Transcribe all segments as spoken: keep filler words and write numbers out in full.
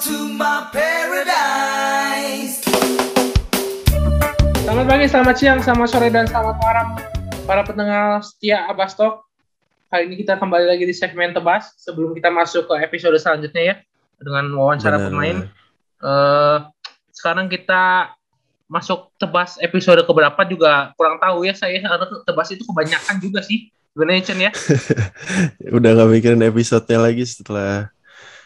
to my paradise. Selamat pagi, selamat siang, selamat sore, dan selamat malam para pendengar setia Abastok. Kali ini kita kembali lagi di segmen Tebas. Sebelum kita masuk ke episode selanjutnya ya, dengan wawancara bener, pemain bener. Uh, Sekarang kita masuk Tebas episode keberapa juga kurang tahu ya saya. Tebas itu kebanyakan juga sih Benation ya. Udah gak mikirin episodenya lagi setelah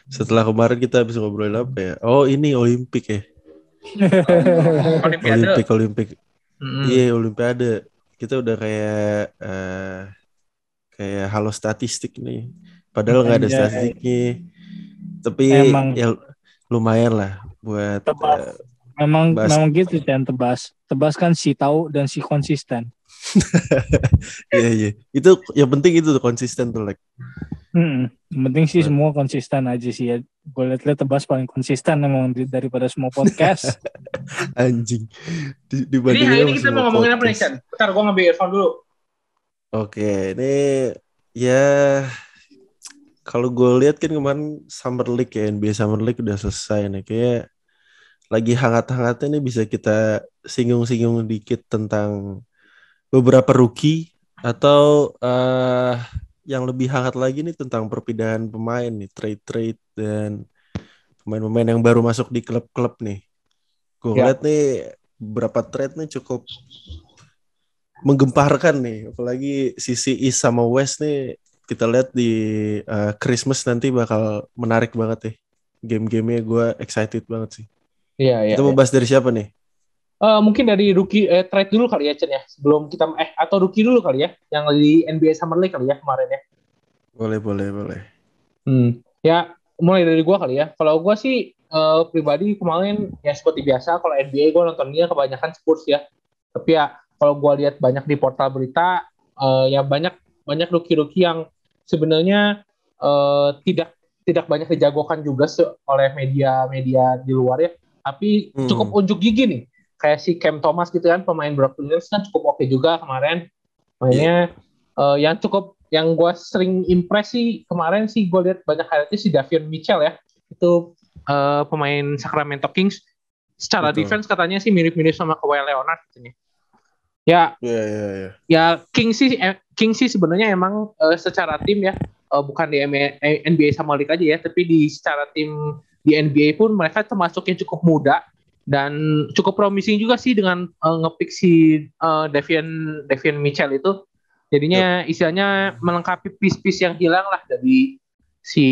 setelah kemarin kita habis ngobrolin apa ya? Oh ini Olimpik ya. Oh, Olimpiade. Olimpik Olimpik. Mm-hmm. Iya Olimpiade. Kita udah kayak uh, kayak halo statistik nih. Padahal nggak ada statistiknya. Tapi emang ya lumayan lah buat. Tebas. Uh, memang Bas. memang gitu kan Tebas. Tebas kan si tahu dan si konsisten. Iya iya itu yang penting itu tuh konsisten tuh like. Hmm, penting sih semua konsisten aja sih ya. Gue liat-liat Tebas paling konsisten emang daripada semua podcast. Anjing. Di, Jadi hari ini kita mau ngomongin apa nih Chan? Bentar gue ngambil earphone dulu. Oke ini ya kalau gue lihat kan kemarin Summer League ya N B A Summer League udah selesai nih kayak lagi hangat-hangatnya nih bisa kita singgung-singgung dikit tentang beberapa rookie atau uh, yang lebih hangat lagi nih tentang perpindahan pemain nih, trade-trade dan pemain-pemain yang baru masuk di klub-klub nih. Gue lihat ya. Nih beberapa trade nih cukup menggemparkan nih, apalagi sisi East sama West nih kita lihat di uh, Christmas nanti bakal menarik banget nih. Game-gamenya gue excited banget sih. Iya, iya. Kita mau bahas ya. Dari siapa nih? Uh, mungkin dari rookie eh, trade dulu kali ya Cen ya sebelum kita eh atau rookie dulu kali ya yang di N B A Summer League kali ya kemarin ya boleh boleh boleh hmm ya mulai dari gue kali ya. Kalau gue sih uh, pribadi kemarin ya seperti biasa kalau N B A gue nontonnya kebanyakan Spurs ya, tapi ya kalau gue lihat banyak di portal berita uh, ya banyak banyak rookie-rookie yang sebenarnya uh, tidak tidak banyak dijagokan juga se- oleh media-media di luar ya, tapi hmm. cukup unjuk gigi nih. Kayak si Cam Thomas gitu kan, pemain Brooklyn Nets kan cukup oke okay juga kemarin. Mainnya yeah. uh, yang cukup, yang gue sering impress sih kemarin sih gue lihat banyak highlightnya si Davion Mitchell ya. Itu uh, pemain Sacramento Kings. Secara betul. Defense katanya sih mirip-mirip sama Kawhi Leonard gitu nih. Ya, yeah, yeah, yeah. ya Kings sih, eh, Kings sih sebenarnya emang uh, secara tim ya, uh, bukan di N B A sama League aja ya, tapi di secara tim di N B A pun mereka termasuknya cukup muda. Dan cukup promising juga sih dengan uh, nge-pick si uh, Davion Davion Mitchell itu. Jadinya yep. istilahnya melengkapi piece-piece yang hilang lah dari si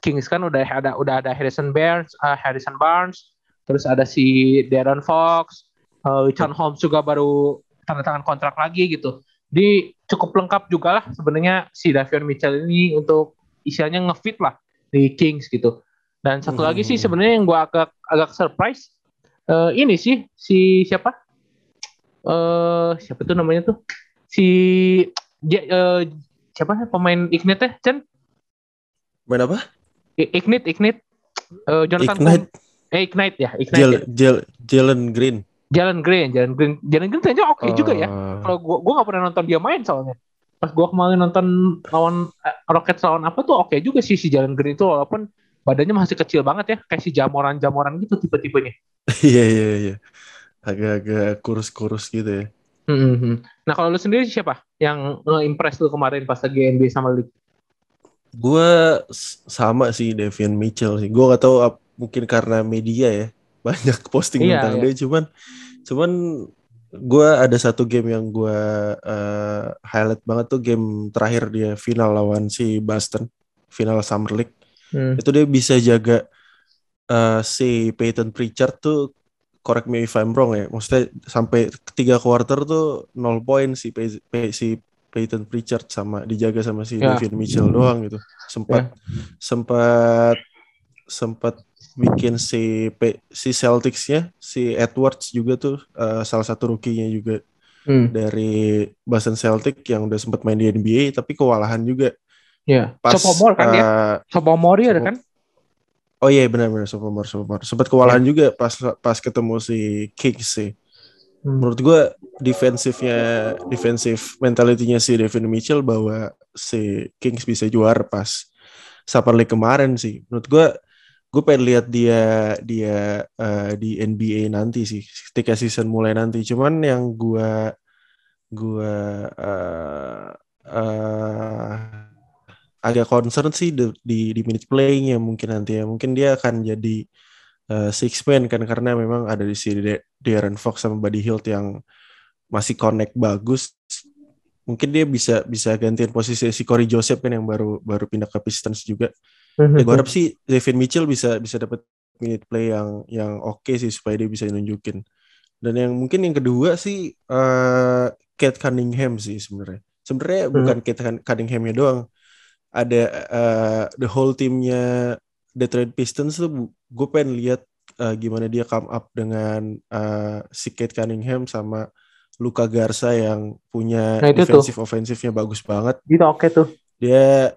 Kings kan udah ada udah ada Harrison Barnes, uh, Harrison Barnes, terus ada si De'Aaron Fox, uh, Richard Holmes juga baru tanda tangan kontrak lagi gitu. Jadi cukup lengkap juga lah sebenarnya si Davion Mitchell ini untuk istilahnya nge-fit lah di Kings gitu. Dan satu hmm. lagi sih sebenarnya yang gua agak agak surprise Uh, ini sih si siapa? Uh, siapa tuh namanya tuh? Si dia, uh, siapa pemain Ignite ya, Chan? Pemain apa? I- Ignite, Ignite. Uh, Jonathan Ignite. Kuhn. Eh Ignite ya, Ignite. Jalen Jel, Jalen Green. Jalen Green, Jalen Green. Jalen Green ternyata oke okay uh... juga ya. Kalau gua gua enggak pernah nonton dia main soalnya. Pas gua kemarin nonton lawan eh, Rockets lawan apa tuh oke okay juga sih si Jalen Green itu walaupun badannya masih kecil banget ya, kayak si jamoran-jamoran gitu tipe-tipenya. Iya iya iya, agak-agak kurus-kurus gitu ya. Mm-hmm. Nah kalau lu sendiri siapa yang nge-impress lu kemarin pas lagi N B A sama League? Gue sama sih Davion Mitchell sih. Gue nggak tahu mungkin karena media ya banyak posting iya, tentang iya. dia. Cuman cuman gue ada satu game yang gue uh, highlight banget tuh game terakhir dia final lawan si Boston, final Summer League. Hmm. Itu dia bisa jaga uh, si Peyton Pritchard tuh, correct me if I'm wrong ya, maksudnya sampai ketiga quarter tuh nol poin si Pey- Pey- si Peyton Pritchard sama dijaga sama si yeah. Davion Mitchell hmm. doang gitu. Sempat yeah. sempat sempat bikin si Pe- si Celtics-nya, si Edwards juga tuh uh, salah satu rookie-nya juga hmm. dari Boston Celtics yang udah sempat main di N B A tapi kewalahan juga. Ya, yeah. sophomore kan uh, ya, sophomore ya kan? Oh iya yeah, benar-benar sophomore, sophomore. Sempat kewalahan yeah. juga pas pas ketemu si Kings sih. Hmm. Menurut gue defensifnya, defensif mentalitinya si Davion Mitchell bahwa si Kings bisa juara pas Summer League kemarin sih. Menurut gue gue pengen lihat dia dia uh, di N B A nanti sih, ketika season mulai nanti. Cuman yang gue gue uh, uh, agak concern sih di di, di minute play-nya mungkin nanti ya. Mungkin dia akan jadi uh, six man kan, karena memang ada di sini De- De'Aaron Fox sama Buddy Hield yang masih connect bagus. Mungkin dia bisa bisa gantiin posisi si Corey Joseph kan yang baru baru pindah ke Pistons juga. Ya, gue harap sih Davion Mitchell bisa bisa dapat minute play yang yang oke okay sih supaya dia bisa nunjukin. Dan yang mungkin yang kedua sih uh, Cade Cunningham sih sebenarnya. Sebenarnya hmm. bukan Cade Cunninghamnya doang. Ada uh, the whole timnya Detroit Pistons tuh gue pengen lihat uh, gimana dia come up dengan uh, si Cade Cunningham sama Luka Garza yang punya nah, defensive tuh. Offensive-nya bagus banget. Gitu oke okay tuh. Dia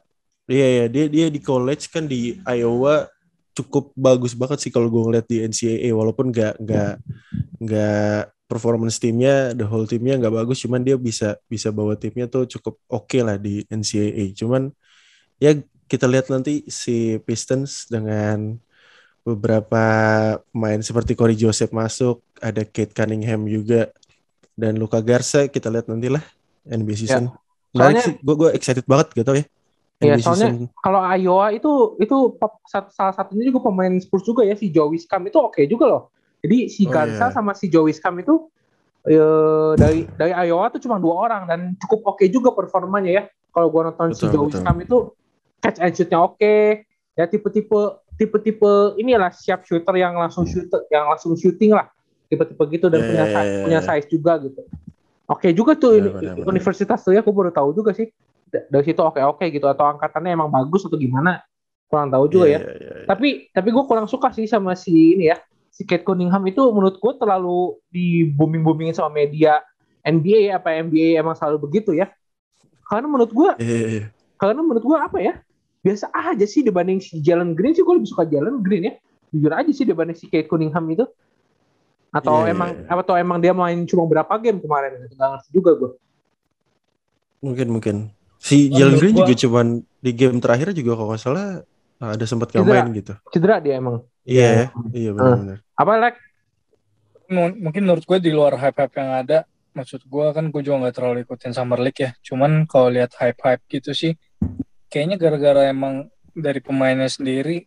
iya ya, dia dia di college kan di Iowa cukup bagus banget sih kalau gue ngeliat di N C A A, walaupun enggak enggak enggak performance timnya, the whole timnya enggak bagus, cuman dia bisa bisa bawa timnya tuh cukup oke okay lah di N C A A. Cuman ya kita lihat nanti si Pistons dengan beberapa pemain seperti Corey Joseph masuk, ada Cade Cunningham juga, dan Luka Garza, kita lihat nantilah N B A season. Menarik ya, sih, gue gue excited banget gitu ya. Iya, soalnya kalau Iowa itu itu salah satunya juga pemain Spurs juga ya, si Joe Wieskamp itu oke okay juga loh. Jadi si Garza oh, yeah. sama si Joe Wieskamp itu e, dari dari Iowa tuh cuma dua orang dan cukup oke okay juga performanya ya. Kalau gua nonton betul, si Joe Wieskamp itu catch and shoot-nya oke. Okay. Ya tipe-tipe tipe-tipe inilah siap shooter yang langsung shoot yang langsung shooting lah. Tipe-tipe gitu dan yeah, punya yeah, yeah, punya size yeah. juga gitu. Oke okay juga tuh yeah, ini, bener, universitas bener. Tuh ya, aku baru tahu juga sih. Dari situ oke-oke gitu, atau angkatannya emang bagus atau gimana, kurang tahu juga yeah, ya yeah, yeah, yeah. tapi tapi gue kurang suka sih sama si ini ya, si Cade Cunningham itu menurut gue terlalu di booming-boomingin sama media N B A ya, apa N B A emang selalu begitu ya, karena menurut gue yeah, yeah. karena menurut gue apa ya, biasa aja sih dibanding si Jalen Green. Sih gue lebih suka Jalen Green ya, jujur aja sih dibanding si Cade Cunningham itu, atau yeah, emang yeah. atau emang dia main cuma berapa game kemarin, nggak ngerti juga gue. Mungkin mungkin si Jalen Green juga cuman di game terakhir juga kalau nggak salah ada sempat nggak main gitu. Cedera dia emang. Iya, yeah, yeah. iya benar-benar. Uh. Apa Lek? M- mungkin menurut gue di luar hype-hype yang ada, maksud gue kan gue juga nggak terlalu ikutin Summer League ya. Cuman kalau lihat hype-hype gitu sih, kayaknya gara-gara emang dari pemainnya sendiri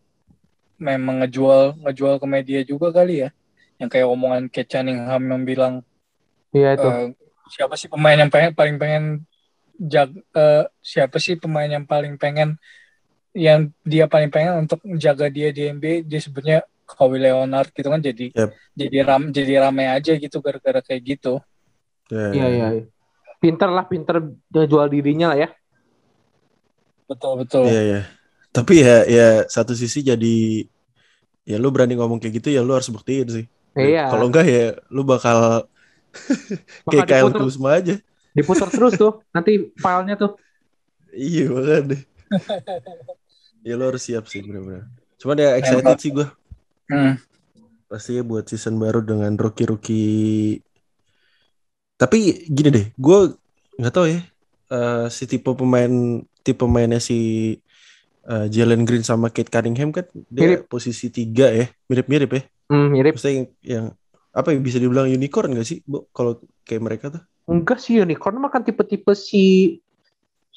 memang ngejual ngejual ke media juga kali ya. Yang kayak omongan Cade Cunningham yang bilang, iya yeah, itu. Uh, siapa sih pemain yang pengen, paling pengen Jag, uh, siapa sih pemain yang paling pengen yang dia paling pengen untuk jaga dia di N B A, dia sebenarnya Kawhi Leonard gitu kan, jadi yep. jadi ram jadi ramai aja gitu gara-gara kayak gitu. Iya yeah. iya. Ya. Pinter lah, pinter jual dirinya lah ya. Betul betul. Iya yeah, iya. Yeah. Tapi ya ya satu sisi jadi ya lu berani ngomong kayak gitu ya lu harus buktiin sih. Iya. Yeah. Kalau enggak ya lu bakal kayak Kyle Kuzma aja. Diputar terus tuh, nanti filenya tuh. Iya banget deh. Ya lo harus siap sih bener-bener. Cuma dia excited sih gue. Hmm. Pastinya buat season baru dengan rookie-rookie. Tapi gini deh, gue nggak tahu ya uh, si tipe pemain tipe pemainnya si uh, Jalen Green sama Cade Cunningham kan dia mirip. Posisi tiga ya, mirip-mirip ya. Hmm, mirip. Maksudnya yang, yang apa yang bisa dibilang unicorn nggak sih, bu? Kalau kayak mereka tuh? Enggak sih unicorn, makan tipe-tipe si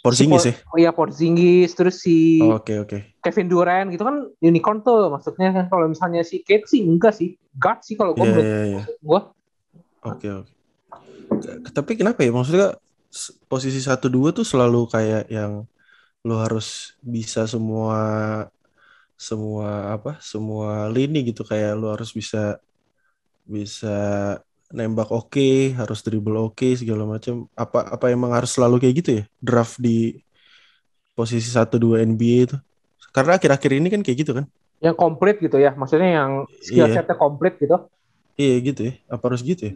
Porzingis si Por, ya? Oh iya Porzingis, terus si oh, okay, okay. Kevin Durant gitu kan unicorn tuh maksudnya kan. Kalau misalnya si Kate sih enggak sih, guard sih kalau gue yeah, menurut yeah, yeah. gue. Oke okay, oke. Okay. Tapi kenapa ya, maksudnya posisi satu dua tuh selalu kayak yang lo harus bisa semua semua apa semua lini gitu, kayak lo harus bisa bisa nembak oke, okay, harus dribble oke, okay, segala macam. Apa apa emang harus selalu kayak gitu ya? Draft di posisi satu dua N B A itu. Karena akhir-akhir ini kan kayak gitu kan. Yang komplit gitu ya. Maksudnya yang skill yeah. set-nya komplit gitu. Iya yeah, gitu ya. Apa harus gitu ya?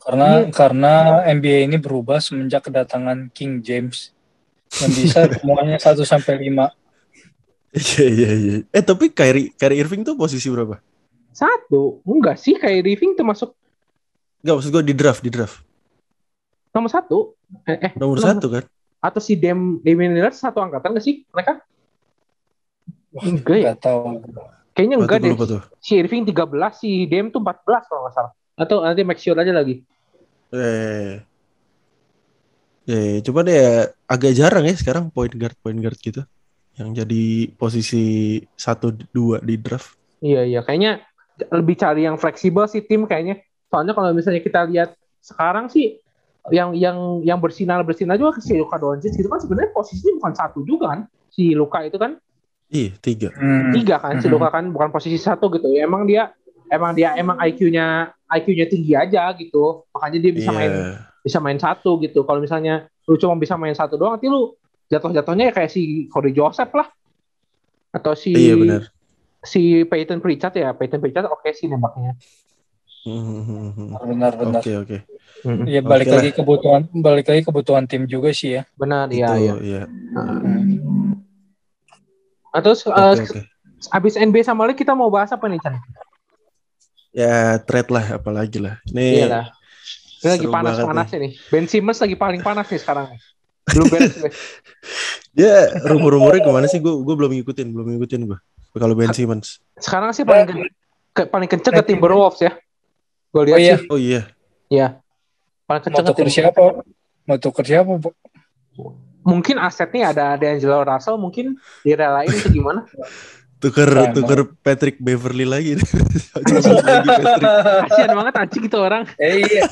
Karena yeah. karena N B A ini berubah semenjak kedatangan King James. Yang bisa semuanya satu sampai lima. Iya iya iya. Eh tapi Kyrie Kyrie Irving tuh posisi berapa? Satu. Enggak sih, Kyrie Irving termasuk enggak, maksud gue di draft, di draft. Nomor satu? Eh, eh, nomor satu kan? Atau si Damian Lillard satu angkatan gak sih mereka? Wah, enggak ya? Gak tau. Kayaknya enggak deh. Si Irving tiga belas, si D M tuh empat belas kalau nggak salah. Atau nanti make sure aja lagi. Eh, eh, cuma deh agak jarang ya sekarang point guard point guard gitu yang jadi posisi satu dua di draft. Iya iya, kayaknya lebih cari yang fleksibel sih tim kayaknya. Soalnya kalau misalnya kita lihat sekarang sih yang yang yang bersinar bersinar juga si Luka Doncic gitu kan, sebenarnya posisinya bukan satu juga kan si Luka itu kan. Iya, tiga. Hmm. Tiga kan si Luka kan, bukan posisi satu gitu. Ya, emang dia emang dia emang I Q-nya I Q-nya tinggi aja gitu. Makanya dia bisa yeah. main bisa main satu gitu. Kalau misalnya lu cuma bisa main satu doang, nanti lu jatuh-jatuhnya ya kayak si Corey Joseph lah. Atau si yeah, si Peyton Pritchard ya. Peyton Pritchard oke okay sih nembaknya. Benar-benar. Oke, oke. Ya balik okay lagi lah. kebutuhan balik lagi kebutuhan tim juga sih ya. Benar, iya ya. Iya. Hmm. Atau uh, okay, okay. Abis N B A sama League kita mau bahas apa nih, Chan? Ya trade lah, apalagi lah. Ini Iyalah. Ini lagi panas-panasnya nih. nih. Ben Simmons lagi paling panas nih sekarang. Belum beres. Ya rumor-rumornya kemana sih? Gue gue belum ngikutin, belum ngikutin gue. Kalau Ben Simmons sekarang sih paling ke, ke, paling kenceng ke Timberwolves ya. Gue lihat oh, iya. sih. Oh iya. Iya. Paling kenceng ke Timberwolves. Siapa? Mau tuker siapa? Mungkin asetnya ada D'Angelo Russell, mungkin direlain itu gimana? Tuker nah, tuker nah. Patrick Beverley lagi. Kasian banget anjing itu orang. Eh, iya.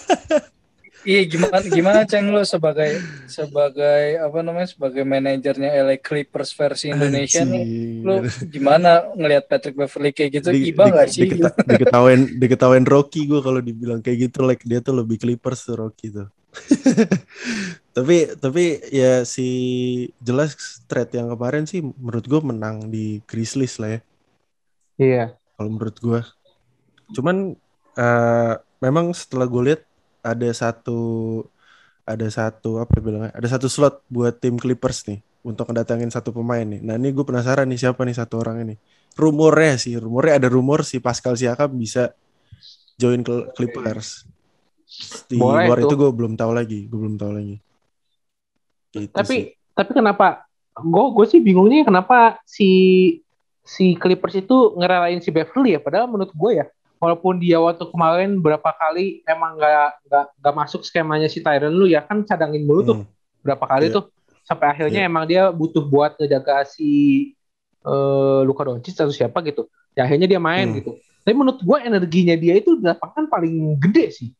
Iya gimana gimana Ceng lo sebagai sebagai apa namanya sebagai manajernya L A Clippers versi Indonesia anjir. Nih lo gimana ngelihat Patrick Beverley kayak gitu? Di, iba nggak di, sih? Diketa, diketawain diketawain Rocky gue kalau dibilang kayak gitu, like dia tuh lebih Clippers tuh Rocky tuh. tapi tapi ya si jelas trade yang kemarin sih menurut gue menang di Grizzlies lah ya. Iya. Kalau menurut gue, cuman uh, memang setelah gue lihat ada satu ada satu apa bilangnya ada satu slot buat tim Clippers nih untuk ngedatangin satu pemain nih. Nah ini gue penasaran nih siapa nih satu orang ini. Rumornya sih rumornya ada rumor si Pascal Siakam bisa join ke Clippers. Di Boleh luar itu, itu gue belum tahu lagi, gue belum tahu lagi. Gitu tapi sih. tapi kenapa gue gue sih bingungnya kenapa si si Clippers itu ngerelain si Beverley ya, padahal menurut gue ya walaupun dia waktu kemarin berapa kali emang nggak nggak nggak masuk skemanya si Tyronn Lue ya kan, cadangin mulu tuh hmm. berapa kali yeah. tuh sampai akhirnya yeah. emang dia butuh buat ngejaga si uh, Luka Doncic atau siapa gitu ya, akhirnya dia main hmm. gitu. Tapi menurut gue energinya dia itu di lapangan paling gede sih.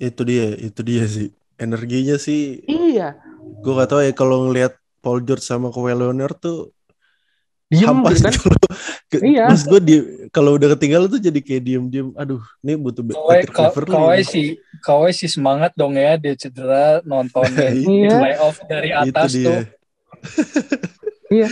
Itu dia, itu dia sih. Energinya sih. Iya. Gue gak tau ya kalau ngelihat Paul George sama Kawhi Leonard tuh diem gitu kan. Iya. Mas gue di kalau udah ketinggalan tuh jadi kayak diem-diem. Aduh, ini butuh Patrick Beverley. Kawhi sih, Kawhi sih semangat dong ya, dia cedera nonton playoff dari atas tuh. Iya.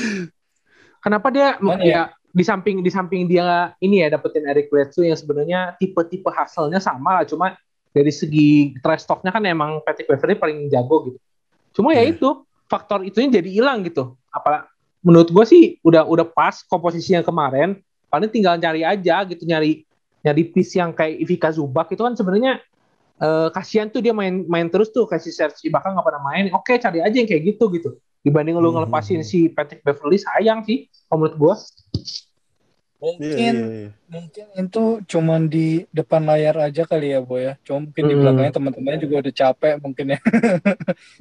Kenapa dia ya di samping di samping dia ini ya dapetin Eric Bledsoe yang sebenarnya tipe-tipe hasilnya sama lah, cuma dari segi trash talk-nya kan emang Patrick Beverley paling jago gitu. Cuma yeah. ya itu, faktor itunya jadi hilang gitu. Apalagi menurut gue sih udah udah pas komposisi yang kemarin, paling tinggal nyari aja gitu, nyari nyari piece yang kayak Ivica Zubac itu kan sebenarnya eh, kasihan tuh dia main main terus tuh kayak si Serge Ibaka enggak pernah main. Oke, cari aja yang kayak gitu gitu. Dibanding lu ngelepasin mm-hmm. si Patrick Beverley, sayang sih menurut gue. Mungkin yeah, yeah, yeah. mungkin itu cuman di depan layar aja kali ya Boy ya. Cuma mungkin mm. di belakangnya teman-temannya juga udah capek mungkin ya.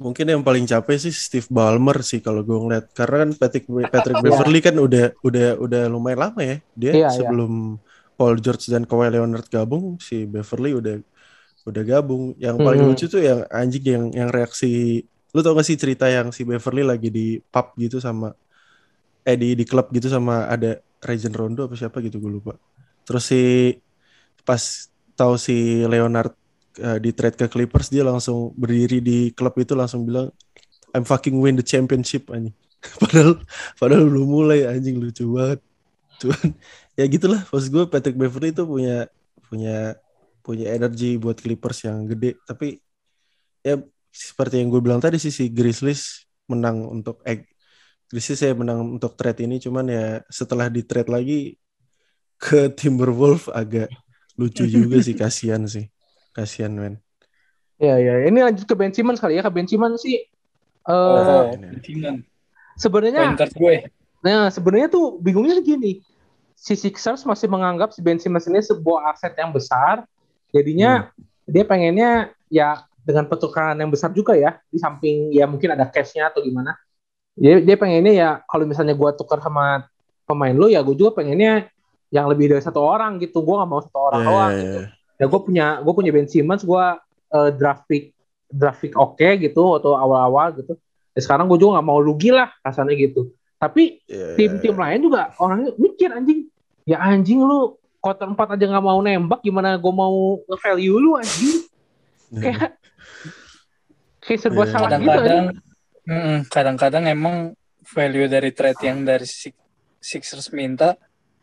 Mungkin yang paling capek sih Steve Ballmer sih kalau gue ngeliat, karena kan Patrick Patrick Beverley kan udah udah udah lumayan lama ya. Dia yeah, sebelum yeah. Paul George dan Kawhi Leonard gabung, si Beverley udah udah gabung. Yang paling mm. lucu tuh yang anjing yang yang reaksi. Lu tau gak sih cerita yang si Beverley lagi di pub gitu sama eh di di klub gitu sama ada Rajon Rondo apa siapa gitu gue lupa. Terus si pas tahu si Leonard uh, di trade ke Clippers, dia langsung berdiri di klub itu langsung bilang I'm fucking win the championship anjing. padahal padahal belum mulai anjing, lucu banget. Cuman ya gitulah, pas gue Patrick Beverley itu punya punya punya energi buat Clippers yang gede, tapi ya seperti yang gue bilang tadi sih si Grizzlies menang untuk egg Grizzlies saya menang untuk trade ini, cuman ya setelah di trade lagi ke Timberwolves agak lucu juga sih, kasihan sih, kasihan men. Ya ya, ini lanjut ke Ben Simmons kali ya, ke Ben Simmons sih. Uh, oh, sebenarnya, sebenarnya tuh bingungnya gini, si Sixers masih menganggap si Ben Simmons ini sebuah aset yang besar. Jadinya hmm. dia pengennya ya dengan pertukaran yang besar juga ya, di samping ya mungkin ada cash-nya atau gimana. Dia dia pengennya ya kalau misalnya gue tukar sama pemain lu ya gue juga pengennya yang lebih dari satu orang gitu. Gue nggak mau satu orang yeah, doang yeah. gitu. Ya gue punya gue punya Ben Simmons, gue uh, draft pick draft pick oke okay, gitu atau awal-awal gitu. Ya, sekarang gue juga nggak mau rugi lah kasarnya gitu. Tapi yeah, tim-tim yeah. lain juga orangnya mikir anjing. Ya anjing lu quarter empat aja gak mau nembak, gimana gue mau nge-value lu anjing. Kayak kayak serba yeah. salah gitu aja. Mm, kadang-kadang emang value dari trade yang dari Sixers minta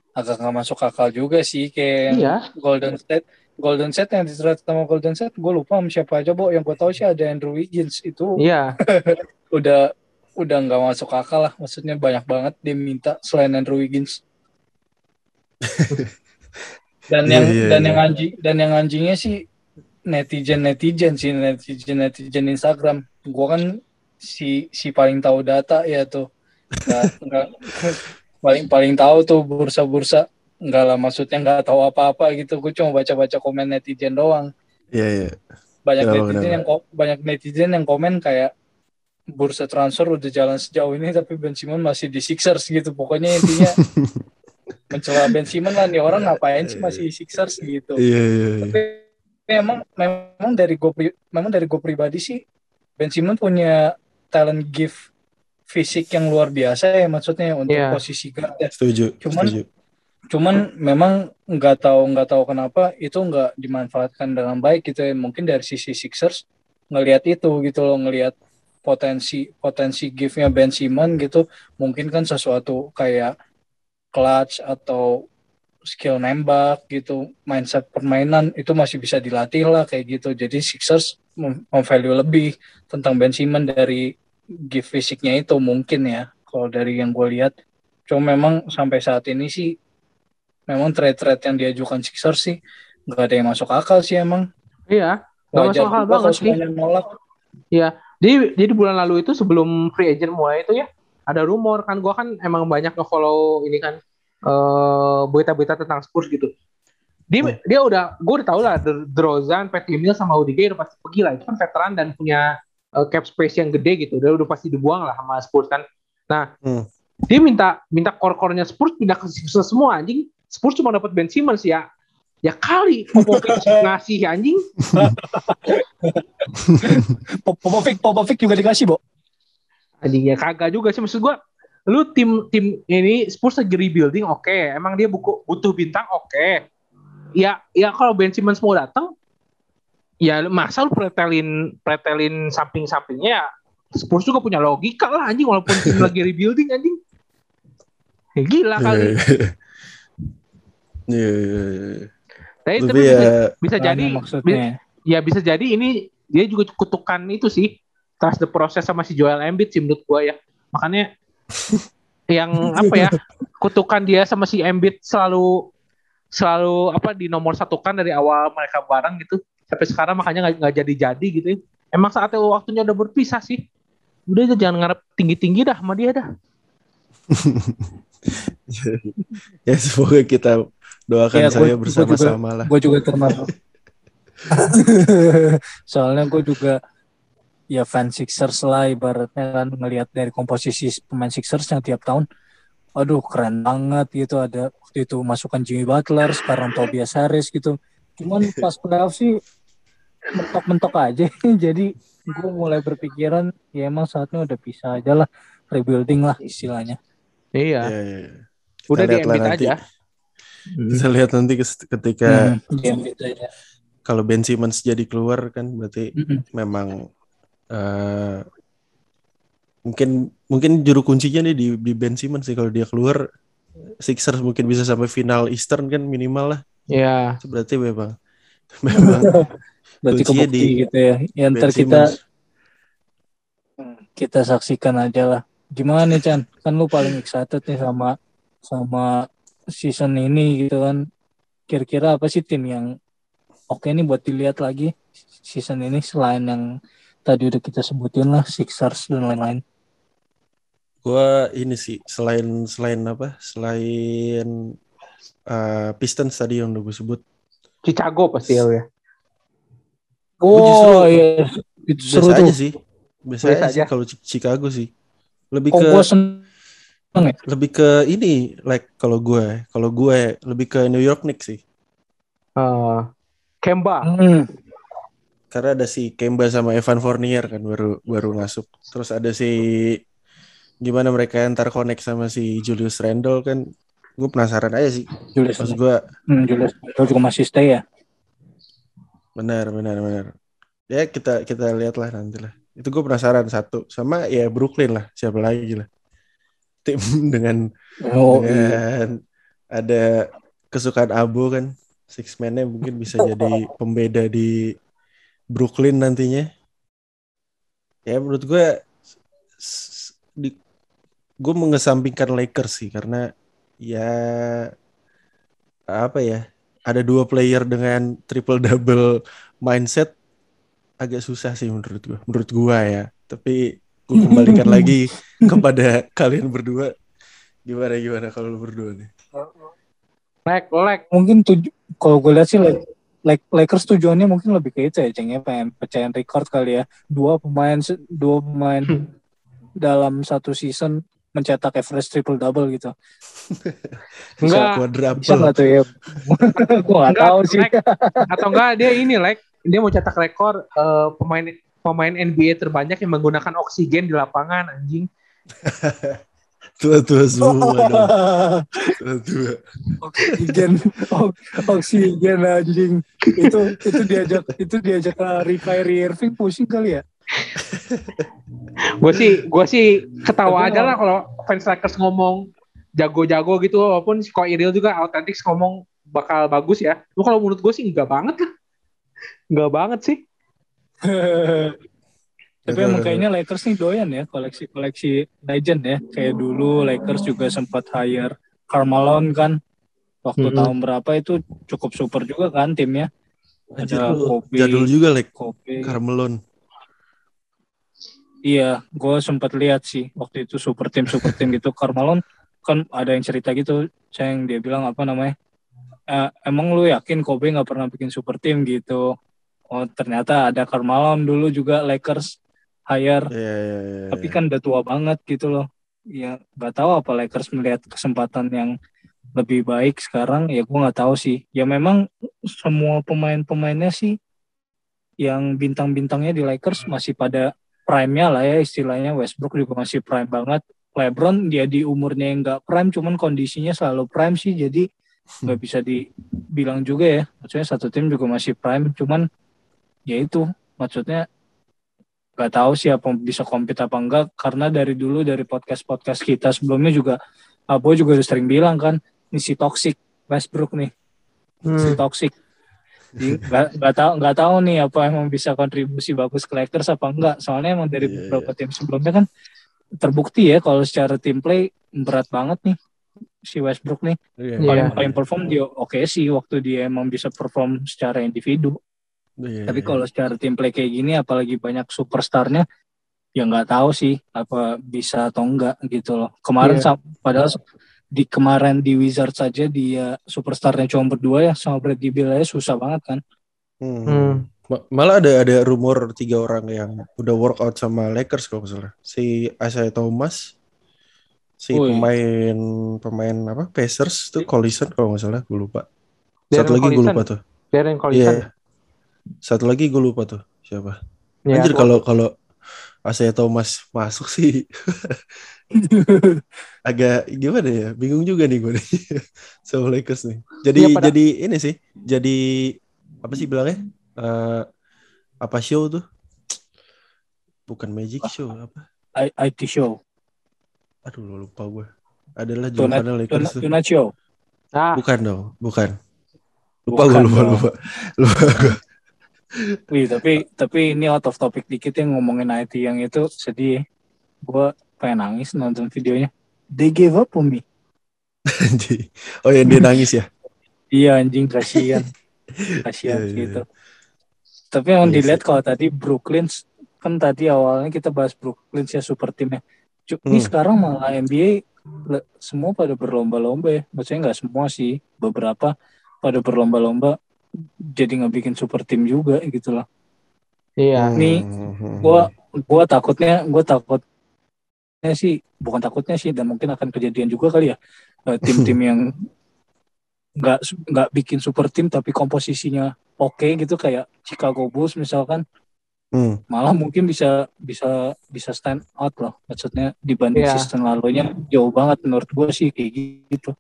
agak gak masuk akal juga sih. Kayak yeah. Golden State Golden State yang di-trade sama Golden State, gue lupa sama siapa aja Bo. Yang gue tahu sih ada Andrew Wiggins itu yeah. Udah udah nggak masuk akal lah, maksudnya banyak banget dia minta selain Andrew Wiggins dan yeah, yang yeah, dan yeah. yang anjing dan yang anjingnya sih netizen netizen sih netizen netizen Instagram. Gua kan si si paling tahu data ya tuh, nggak, nggak, paling paling tahu tuh bursa-bursa, nggak lah maksudnya nggak tahu apa-apa gitu. Gua cuma baca-baca komen netizen doang. Iya yeah, yeah. banyak yeah, netizen yeah. yang banyak netizen yang komen kayak bursa transfer udah jalan sejauh ini tapi Ben Simmons masih di Sixers gitu. Pokoknya intinya mencela Ben Simmons lah, nih orang ngapain sih masih di Sixers gitu. Iya, iya, iya. Tapi memang memang dari gue memang dari gue pribadi sih Ben Simmons punya talent gift fisik yang luar biasa ya, maksudnya untuk yeah. posisi guard. Setuju. Cuman setuju. Cuman memang nggak tahu nggak tahu kenapa itu nggak dimanfaatkan dengan baik gitu ya. Mungkin dari sisi Sixers ngelihat itu gitu loh, ngelihat potensi potensi gift-nya Ben Simmons gitu, mungkin kan sesuatu kayak clutch atau skill nembak gitu, mindset permainan itu masih bisa dilatih lah kayak gitu. Jadi Sixers memvalue lebih tentang Ben Simmons dari gift fisiknya itu mungkin ya, kalau dari yang gue lihat. Cuma memang sampai saat ini sih memang trade-trade yang diajukan Sixers sih nggak ada yang masuk akal sih emang. Iya, nggak masuk akal banget sih. Iya. Jadi, jadi bulan lalu itu sebelum free agent mulai itu ya, ada rumor kan, gue kan emang banyak nge-follow ini kan uh, berita-berita tentang Spurs gitu. Dia, hmm. dia udah, gue udah tau lah, DeRozan, Pat Limil sama U D G udah pasti pergi lah. Itu kan veteran dan punya uh, cap space yang gede gitu. Dia udah pasti dibuang lah sama Spurs kan. Nah, hmm. dia minta minta core-core-nya Spurs pindah ke Sixers semua anjing. Spurs cuma dapat Ben Simmons ya. Ya kali Popovic ngasih anjing. Popovic Popovic juga dikasih, Bo. Anjingnya kagak juga sih, maksud gua. Lu tim tim ini Spurs lagi rebuilding, oke. Okay. Emang dia buku, butuh bintang, oke. Okay. Ya ya kalau Ben Simmons mau datang, ya masa lu pretelin pretelin samping-sampingnya ya. Spurs juga punya logika lah anjing, walaupun tim lagi rebuilding anjing. Ya, gila kali. Iya. yeah, yeah, yeah. Tapi itu bisa, bisa jadi maksudnya. Ya bisa jadi ini dia juga kutukan itu sih, trust the process sama si Joel Embiid sih menurut gue ya. Makanya yang apa ya, kutukan dia sama si Embiid selalu selalu apa di nomor satukan dari awal mereka bareng gitu sampai sekarang, makanya nggak nggak jadi-jadi gitu ya. Emang saatnya waktunya udah berpisah sih. Udah aja jangan ngarep tinggi-tinggi dah sama dia dah. Ya semoga kita doakan ya, saya gua, bersama-sama gua juga, lah. Gue juga termasuk. Soalnya gue juga ya fan Sixers lah ibaratnya kan, ngelihat dari komposisi pemain Sixers yang tiap tahun, aduh keren banget gitu. Ada waktu itu masukan Jimmy Butler, sekarang Tobias Harris gitu. Cuman pas playoff sih mentok-mentok aja. Jadi gue mulai berpikiran ya emang saatnya udah pisah aja lah, rebuilding lah istilahnya. Iya. Ya, ya. Udah di Embiid aja. Bisa lihat nanti ketika hmm, ya, ya. kalau Ben Simmons jadi keluar kan berarti mm-hmm. memang uh, mungkin mungkin juru kuncinya nih di, di Ben Simmons sih. Kalau dia keluar Sixers mungkin bisa sampai final Eastern kan minimal lah. Iya. Yeah. Berarti memang memang berarti kuncinya di gitu ya. Ya ntar kita kita saksikan aja lah. Gimana nih Chan? Kan lu paling excited nih sama sama season ini gitu kan. Kira-kira apa sih tim yang oke nih buat dilihat lagi season ini selain yang tadi udah kita sebutin lah, Sixers dan lain-lain? Gua ini sih selain selain apa? Selain uh, Pistons tadi yang udah gue sebut. Chicago pasti ya. Oh iya, itu seru aja sih. Biasa aja kalau Chicago sih. Lebih oh, ke seneng, ya? Lebih ke ini like kalau gue, kalau gue lebih ke New York Knicks sih. Uh, Kemba. Hmm. Karena ada si Kemba sama Evan Fournier kan baru baru masuk. Terus ada si gimana mereka ntar connect sama si Julius Randle kan. Gue penasaran aja sih. Julius Terus gue hmm, Julius Randle juga masih stay ya. Benar, benar, benar. Ya kita kita lihatlah nantilah. Itu gue penasaran satu. Sama ya Brooklyn lah, siapa lagi lah. Tim dengan, oh, dengan iya. Ada kesukaan Abo kan. Six man-nya mungkin bisa jadi pembeda di Brooklyn nantinya. Ya menurut gue di, gue mengesampingkan Lakers sih karena ya apa ya, ada dua player dengan triple double mindset agak susah sih menurut gue. Menurut gue ya. Tapi gue kembalikan lagi kepada kalian berdua. Gimana gimana kalau lu berdua nih? Lek lek mungkin tuju- kalau gue lihat sih lek Lakers tujuannya mungkin lebih ke itu ya, Ceng, ya pengen pecahin record kali ya. Dua pemain dua pemain hmm. dalam satu season mencetak average triple double gitu. Enggak. Bisa enggak tuh ya? Gue enggak tahu sih. Like, atau enggak dia ini like dia mau cetak rekor uh, pemain pemain N B A terbanyak yang menggunakan oksigen di lapangan anjing. Tua-tua semua dong. Tua-tua. Oksigen, oksigen anjing. Itu itu diajak itu diajak lari Kyrie Irving pusing kali ya. Gue sih gue sih ketawa aja lah kalau fans Lakers ngomong jago-jago gitu, walaupun si Koiril juga Authentics ngomong bakal bagus ya. Lu kalau menurut gue sih enggak banget lah. Enggak banget sih. Tapi emang kayaknya Lakers nih doyan ya koleksi-koleksi legend ya. Kayak dulu Lakers juga sempat hire Carmelo kan. Waktu mm-hmm. tahun berapa itu cukup super juga kan timnya. Ada Kobe. Jadul juga like Kobe. Carmelo. Iya, gue sempat lihat sih waktu itu super tim super tim gitu. Carmelo kan ada yang cerita gitu, Ceng, dia bilang apa namanya? E, emang lu yakin Kobe nggak pernah bikin super tim gitu? Oh ternyata ada Carmelo dulu juga Lakers. Hire, yeah, yeah, yeah. Tapi kan udah tua banget gitu loh. Ya nggak tahu apa Lakers melihat kesempatan yang lebih baik sekarang. Ya gue nggak tahu sih. Ya memang semua pemain-pemainnya sih yang bintang-bintangnya di Lakers masih pada prime-nya lah ya istilahnya. Westbrook juga masih prime banget. LeBron dia di umurnya yang nggak prime, cuman kondisinya selalu prime sih. Jadi nggak bisa dibilang juga ya. Maksudnya satu tim juga masih prime, cuman ya itu maksudnya. Gak tahu sih apa bisa compete apa enggak, karena dari dulu dari podcast-podcast kita sebelumnya juga Abo juga udah sering bilang kan, ini si toxic Westbrook nih, hmm. si toxic. Gak, gak tahu gak tahu nih apa emang bisa kontribusi bagus ke Lakers apa enggak, soalnya emang dari yeah, beberapa yeah. tim sebelumnya kan terbukti ya kalau secara team play berat banget nih si Westbrook nih. Yeah. Kalau yeah. paling perform dia oke okay sih waktu dia emang bisa perform secara individu. Yeah. Tapi kalau secara tim play kayak gini, apalagi banyak superstarnya, ya nggak tahu sih apa bisa atau enggak gitu loh. Kemarin yeah. sam- padahal di kemarin di Wizards saja dia superstarnya cuma berdua ya, sama Bradley Beal aja susah banget kan. Hmm. Hmm. Malah ada ada rumor tiga orang yang udah workout sama Lakers kalau nggak salah. Si Isaiah Thomas, si Ui. pemain pemain apa Pacers tuh Collison kalau nggak salah, gue lupa. Satu Darren lagi gue lupa tuh. Darren Collison. Yeah. Satu lagi gue lupa tuh siapa. Ya, anjir kalau kalau Isaiah Thomas masuk sih agak gimana ya, bingung juga nih gue nih sama Lakers nih. Jadi ya, pada... jadi ini sih jadi apa sih bilangnya uh, apa show tuh? Bukan magic show apa? I T show. Aduh lupa gue. Adalah juara Lakers. Tonight show. Ah. Bukan dong, bukan. Lupa gue lupa lupa. Lupa gue. Wih, tapi tapi ini out of topic dikit ya, ngomongin I T yang itu sedih. Gue pengen nangis nonton videonya. They gave up on me. Oh ya dia nangis ya? Iya anjing, kasihan. Kasihan yeah, gitu. Yeah, yeah. Tapi yang yeah, dilihat yeah. kalau tadi Brooklyn, kan tadi awalnya kita bahas Brooklyn ya super timnya. Ini hmm. sekarang malah N B A semua pada berlomba-lomba ya. Maksudnya nggak semua sih, beberapa pada berlomba-lomba jadi nggak bikin super team juga gitu lah. Iya. Nih, gua gua takutnya, gua takut. sih bukan takutnya sih dan mungkin akan kejadian juga kali ya, tim-tim yang nggak nggak bikin super tim tapi komposisinya oke okay gitu, kayak Chicago Bulls misalkan, hmm. malah mungkin bisa bisa bisa stand out loh, maksudnya dibanding yeah. season lalunya jauh banget menurut gue sih kayak gitu.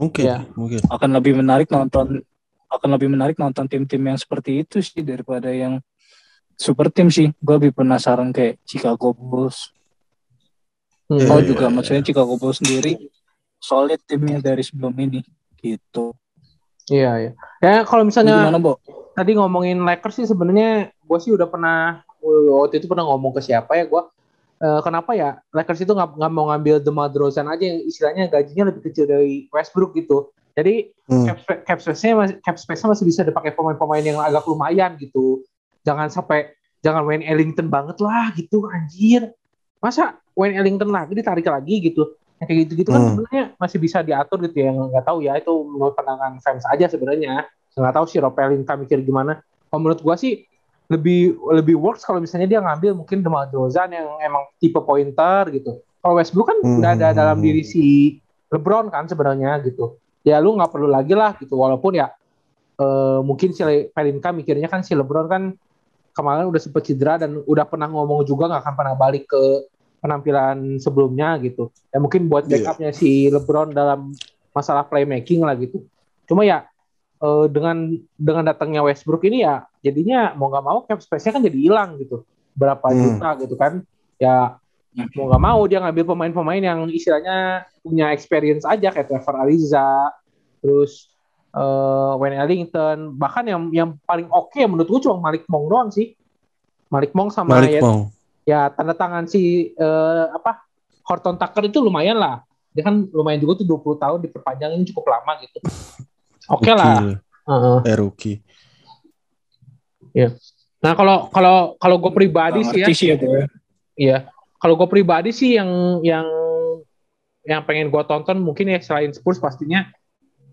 Mungkin ya. mungkin akan lebih menarik nonton akan lebih menarik nonton tim-tim yang seperti itu sih daripada yang super tim sih. Gue lebih penasaran kayak Chicago Bulls. Hmm. Oh juga yeah, maksudnya yeah. Chicago Bulls sendiri solid timnya dari sebelum ini gitu. Iya yeah, ya. Yeah. Ya kalau misalnya gimana, Bo? Tadi ngomongin Lakers sih sebenarnya gue sih udah pernah waktu itu pernah ngomong ke siapa ya gue. E, kenapa ya Lakers itu nggak nggak mau ngambil DeMar DeRozan aja yang istilahnya gajinya lebih kecil dari Westbrook gitu. Jadi hmm. cap, cap space-nya masih cap space-nya masih bisa dipakai pemain-pemain yang agak lumayan gitu. Jangan sampai jangan main Ellington banget lah gitu anjir. Masa Wayne Ellington lagi ditarik lagi gitu, yang kayak gitu-gitu kan hmm. sebenarnya masih bisa diatur gitu ya. Nggak tahu ya, itu menurut pandangan fans aja sebenarnya. Nggak tahu sih Rob Pelinka mikir gimana. Kalau menurut gue sih lebih lebih works kalau misalnya dia ngambil mungkin DeMar DeRozan yang emang tipe pointer gitu. Kalau Westbrook kan hmm. udah ada dalam diri si LeBron kan sebenarnya gitu. Ya lu nggak perlu lagi lah gitu. Walaupun ya eh, mungkin si Pelinka mikirnya kan si LeBron kan kemarin udah sempet cedera dan udah pernah ngomong juga nggak akan pernah balik ke penampilan sebelumnya gitu. Ya mungkin buat backupnya yeah. si LeBron dalam masalah playmaking lah gitu. Cuma ya eh, dengan dengan datangnya Westbrook ini ya jadinya mau nggak mau cap space-nya kan jadi hilang gitu. Berapa hmm. juta gitu kan? Ya hmm. mau nggak mau dia ngambil pemain-pemain yang istilahnya punya experience aja kayak Trevor Ariza, terus eh, Wayne Ellington, bahkan yang yang paling oke okay, menurut gue cuma Malik Monk doang sih. Malik Monk sama Malik Monk. Ya tanda tangan si uh, apa Horton Tucker itu lumayan lah. Dia kan lumayan juga tuh dua puluh tahun diperpanjangin cukup lama gitu. Oke okay lah. Uh-huh. Eh, rookie. Ya. Nah kalau kalau kalau gue pribadi sih ya. Iya. Kalau gue pribadi sih yang yang yang pengen gue tonton mungkin ya selain Spurs pastinya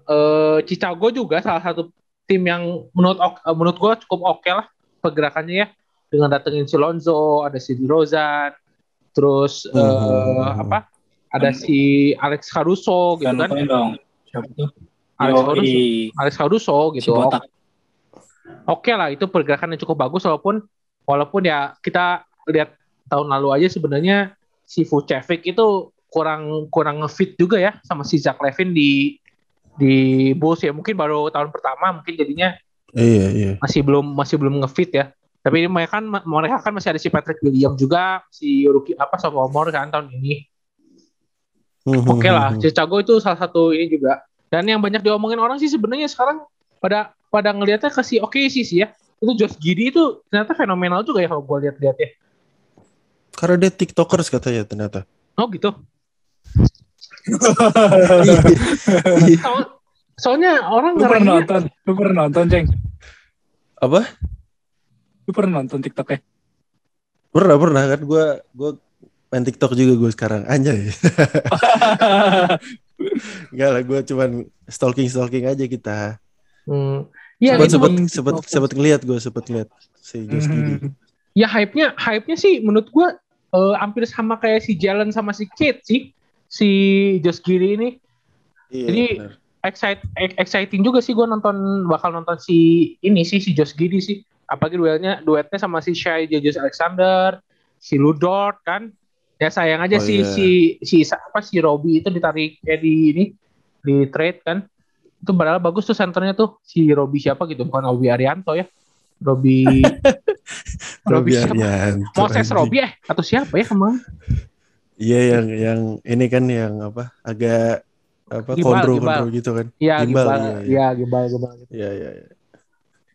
uh, Chicago juga salah satu tim yang menurut menurut gue cukup oke okay lah pergerakannya ya. Dengan datengin si Lonzo, ada si DeRozan, terus hmm. uh, apa? Ada si Alex Caruso gitu kan? Siapa tuh? Alex Caruso, Alex Caruso gitu. Si Oke okay lah, itu pergerakan yang cukup bagus walaupun walaupun ya kita lihat tahun lalu aja sebenarnya si Vucevic itu kurang kurang ngefit juga ya sama si Zach Levine di di Bulls ya. Mungkin baru tahun pertama mungkin jadinya iya, iya. masih belum masih belum ngefit ya. Tapi mereka kan, mereka kan masih ada si Patrick Williams juga, si rookie apa sophomore kan tahun ini. Oke okay lah, Chicago itu salah satu ini juga. Dan yang banyak diomongin orang sih sebenarnya sekarang pada pada ngelihatnya ke si O K C sih ya. Itu Josh Giddey itu ternyata fenomenal juga ya kalau gue lihat-lihat ya. Karena dia TikTokers katanya ternyata. Oh gitu. so, soalnya orang lu pernah nonton, lu pernah nonton Ceng. Apa? Lu pernah nonton TikTok-nya? Pernah, pernah kan. Gue gua main TikTok juga gue sekarang. Anjay. Enggak lah, gue cuman stalking-stalking aja kita. Hmm. Ya, sempet, sempet, sempet ngeliat gue, sempet ngeliat si Josh Giddey. Ya, hype-nya, hype-nya sih menurut gue uh, hampir sama kayak si Jalen sama si Kate sih. Si Josh Giddey ini. Iya, jadi excite, exciting juga sih gue nonton, bakal nonton si ini sih, si Josh Giddey sih. Apalagi duelnya duetnya sama si Shai Gilgeous Alexander, si Ludort kan. Ya sayang aja oh, si, yeah. si si apa si Roby itu ditarik eh, di ini di trade kan. Itu padahal bagus tuh senternya tuh si Roby siapa gitu, bukan Roby Arianto ya. Roby Roby siapa? Moses Roby eh atau siapa ya kemarin? Iya yeah, yang yang ini kan yang apa agak apa kontrol-kontrol gitu kan. Iya Gibal. Iya Gibal Gibal gitu. Iya iya iya.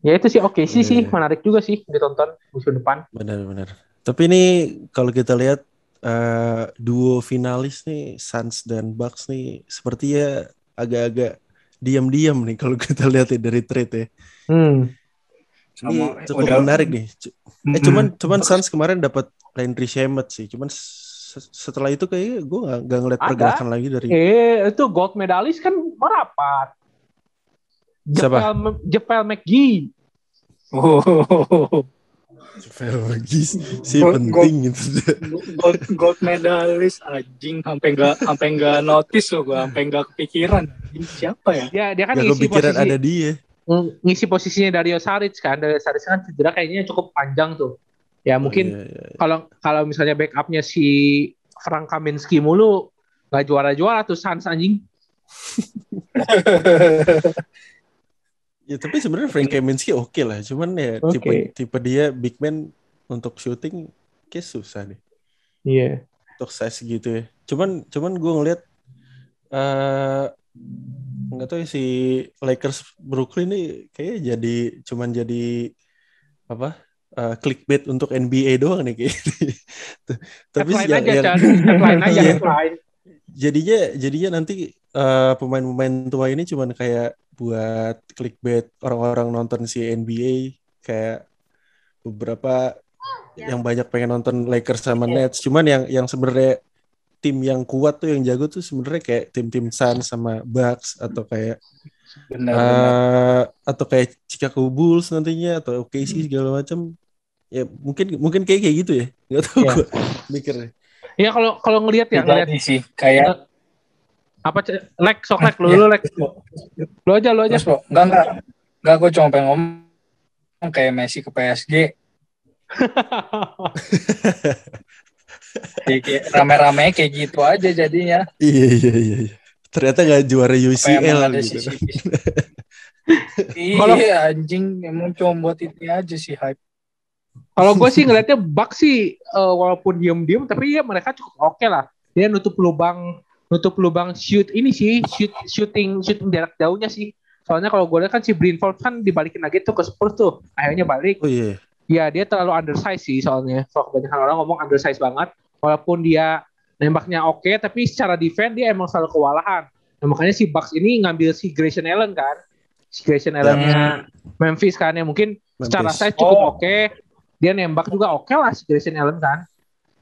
Ya itu sih oke okay. sih yeah. sih menarik juga sih ditonton musim depan. Benar-benar. Tapi ini kalau kita lihat uh, duo finalis nih Suns dan Bucks nih sepertinya agak-agak diam-diam nih kalau kita lihat ya, dari trade ya. Hmm. Sama cukup udah menarik nih. Eh, mm-hmm. cuman cuman Suns kemarin dapat Landry Shamet sih. Cuman setelah itu kayak gue gak, gak ngeliat pergerakan lagi dari eh itu gold medalis kan merapat. Siapa? Jepel McGee. Oh. Jepel McGee sih gold, penting gold, itu. Gold, gold medalis anjing, sampai gak sampai gak notice loh gue, sampai gak kepikiran. Siapa ya? Ya dia kan gak isi posisi. Ada dia. Ngisi posisinya Dario Saric kan, Dario Saric kan cedera kayaknya cukup panjang tuh. Ya mungkin kalau oh, iya, iya. kalau misalnya backupnya si Frank Kaminsky mulu nggak juara-juara tuh Suns anjing. Ya tapi sebenarnya Frank Kaminsky oke okay lah, cuman ya okay. tipe tipe dia big man untuk shooting kayak susah deh. Iya. Yeah. Untuk size gitu ya. Cuman cuman gue ngeliat nggak uh, tahu ya, si Lakers Brooklyn nih kayaknya jadi cuman jadi apa? Uh, clickbait untuk N B A doang nih kayaknya. Tapi sih yang, aja, yang aja, jadinya jadinya nanti uh, pemain-pemain tua ini cuman kayak buat clickbait orang-orang nonton si N B A, kayak beberapa ya. Yang banyak pengen nonton Lakers sama ya. Nets. Cuman yang yang sebenarnya tim yang kuat tuh yang jago tuh sebenarnya kayak tim-tim Suns sama Bucks atau kayak benar, uh, benar. atau kayak Chicago Bulls nantinya atau O K C segala macam. Ya mungkin mungkin kayak kayak gitu ya, nggak tahu ya. Gue mikirnya ya kalau kalau ngelihat ya ngelihat sih kayak apa lag sok lag lu lu lag lu aja lu aja bro. Enggak enggak enggak gue cuma pengen ngomong kayak Messi ke P S G kayak rame-rame kayak gitu aja jadinya. Iya iya iya, ternyata nggak juara U C L gitu. Iya anjing, emang cuma buat itu aja sih hype. Kalau gue sih ngeliatnya Bucks sih uh, walaupun diem-diem tapi ya mereka cukup oke okay lah. Dia nutup lubang nutup lubang shoot ini sih, shoot shooting shooting jarak jauhnya sih. Soalnya kalau gue lihat kan si Brinford kan dibalikin lagi tuh ke Spurs tuh, akhirnya balik. Oh iya. Yeah. Ya dia terlalu undersize sih soalnya. Soal kebanyakan orang ngomong undersize banget, walaupun dia nembaknya oke okay, tapi secara defense dia emang selalu kewalahan. Nah, makanya si Bucks ini ngambil si Grayson Allen kan. Si Grayson Allen-nya yeah. Memphis kan ya mungkin Memphis. Secara size cukup oh. oke. Okay. Dia nembak juga oke okay lah si Grayson Allen kan.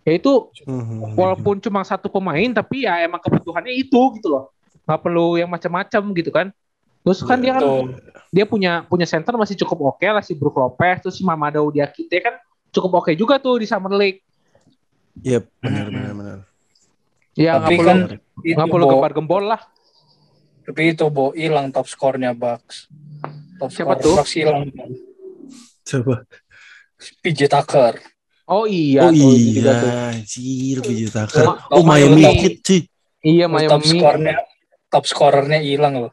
Ya itu mm-hmm. walaupun cuma satu pemain tapi ya emang kebutuhannya itu gitu loh. Gak perlu yang macam-macam gitu kan. Terus kan yeah, dia kan oh. dia punya punya center masih cukup oke okay lah si Brook Lopez, terus si Mamadou Diakite kan cukup oke okay juga tuh di Summer League. Iya, yep, benar benar benar. Ya nggak perlu nggak perlu gembar gembor lah. Tapi itu Bo hilang top skornya Bucks. Top siapa tuh? Bucks hilang. Coba. P J Tucker. Oh iya. Oh tuh, iya. Anjir P J Tucker. Oh, oh Miami Heat sih. Iya Miami. Top skornya, top skorernya hilang loh.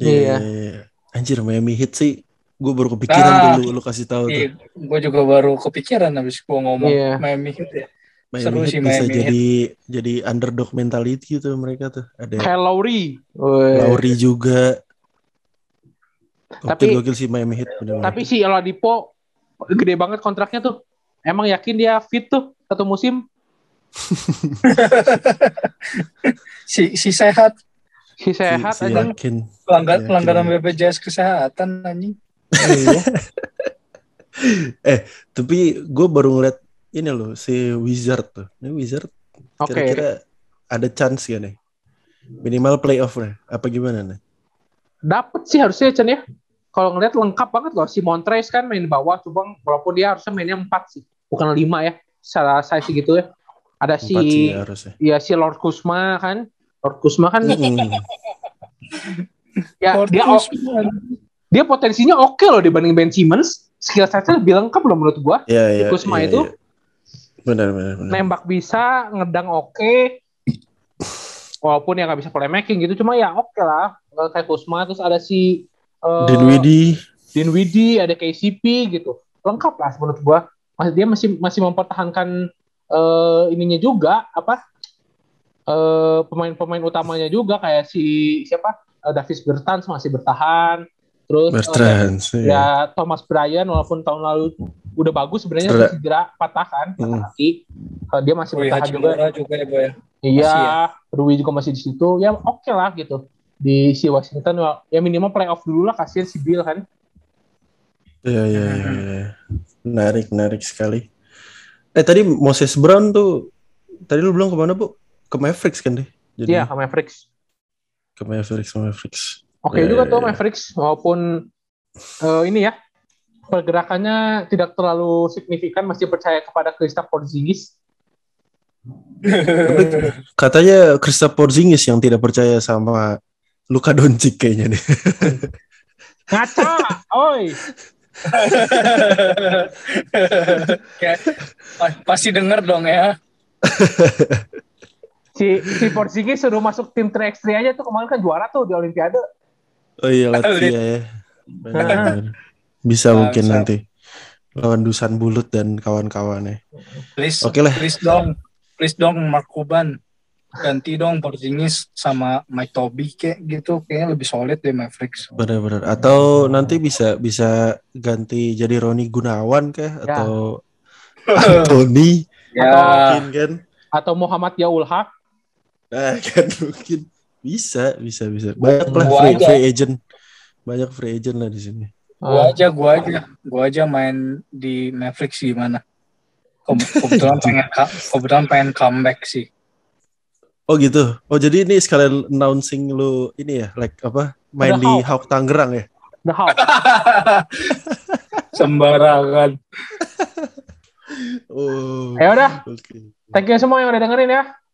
Iya. Yeah. Yeah. Anjir Miami Heat sih. Gue baru kepikiran nah, tuh lu, lu kasih tahu iya, tuh. Gue juga baru kepikiran habis gue ngomong yeah. Miami Heat ya. Miami seru Heat sih bisa Miami jadi Heat. Jadi underdog mentality tuh mereka tuh. Ada kayak Lowry. Lowry juga. Tapi gokil sih Miami Heat. Bener-bener. Tapi si Oladipo gede banget kontraknya tuh. Emang yakin dia fit tuh satu musim? si si sehat. Si sehat si, si aja. Pelanggar, pelanggaran B P J S kesehatan anjing. Eh tapi gue baru ngeliat ini loh si Wizard tuh, ini Wizard okay. Kira-kira ada chance ya nih minimal playoff nih apa gimana nih? Dapat sih harusnya Chan ya, kalau ngeliat lengkap banget loh si Montrez kan main di bawah coba, walaupun dia harusnya mainnya empat sih bukan lima ya secara size gitu ya. Ada si ya, ya si Lord Kuzma kan, Lord Kuzma kan mm. ya Lord dia Kuzma. Dia potensinya oke okay loh dibanding Ben Simmons. Skill setnya lebih lengkap loh menurut gue. Yeah, yeah, Kusma yeah, itu. Yeah. Benar, benar, benar. Nembak bisa, ngedang oke. Okay. Walaupun ya gak bisa playmaking gitu. Cuma ya oke okay lah. Kayak Kusma. Terus ada si... Uh, Dinwiddie. Dinwiddie, ada K C P gitu. Lengkap lah menurut gue. Dia masih masih mempertahankan uh, ininya juga. Apa? Uh, pemain-pemain utamanya juga. Kayak si... Siapa? Uh, Davis Bertans masih bertahan. Terus Bertrand, uh, ya yeah. Thomas Bryan walaupun tahun lalu udah bagus sebenarnya masih gerak patah kan patah kaki mm. uh, dia masih Rui bertahan juga. juga ya boy. Iya ya. Rui juga masih di situ ya oke okay lah gitu di si Washington ya minimal playoff dulu lah kasihan si Bill kan. Iya iya iya menarik menarik sekali. Eh tadi Moses Brown tuh tadi lu bilang kemana, Bu? Ke Mavericks kan deh? Iya, ke Mavericks. Ke Mavericks, ke Mavericks. Oke yeah, juga yeah, tuh Mavericks, walaupun uh, ini ya, pergerakannya tidak terlalu signifikan, masih percaya kepada Kristaps Porzingis. Katanya Kristaps Porzingis yang tidak percaya sama Luka Doncic kayaknya deh. Ngaca, oi. Ya, pasti denger dong ya. Si si Porzingis suruh masuk tim tiga x tiga aja tuh, kemarin kan juara tuh di Olimpiade. Oh iya, Latvia ya. Benar. Bisa nah, mungkin bisa nanti lawan Dusan Bulut dan kawan-kawannya. Please, okay lah. please dong, please dong Mark Cuban ganti dong Porzingis sama Mike Toby kayak gitu, kayaknya lebih solid deh Mavericks. Benar-benar. Atau nanti bisa bisa ganti jadi Roni Gunawan kah atau ya. Anthony ya. Atau mungkin kan? Atau Muhammad Yaul Haq? Nah, kan mungkin bisa, bisa, bisa. Banyak lah free, free agent, banyak free agent lah di sini. Gua aja, gua aja, gua aja main di Netflix gimana? Kebetulan pengen, kebetulan pengen comeback sih. Oh gitu. Oh jadi ini sekalian announcing lu ini ya, like apa? Main The di Hawk Tangerang ya? The Hawk. Sembarangan. Oh. Ya udah. Okay. Thank you semua yang udah dengerin ya.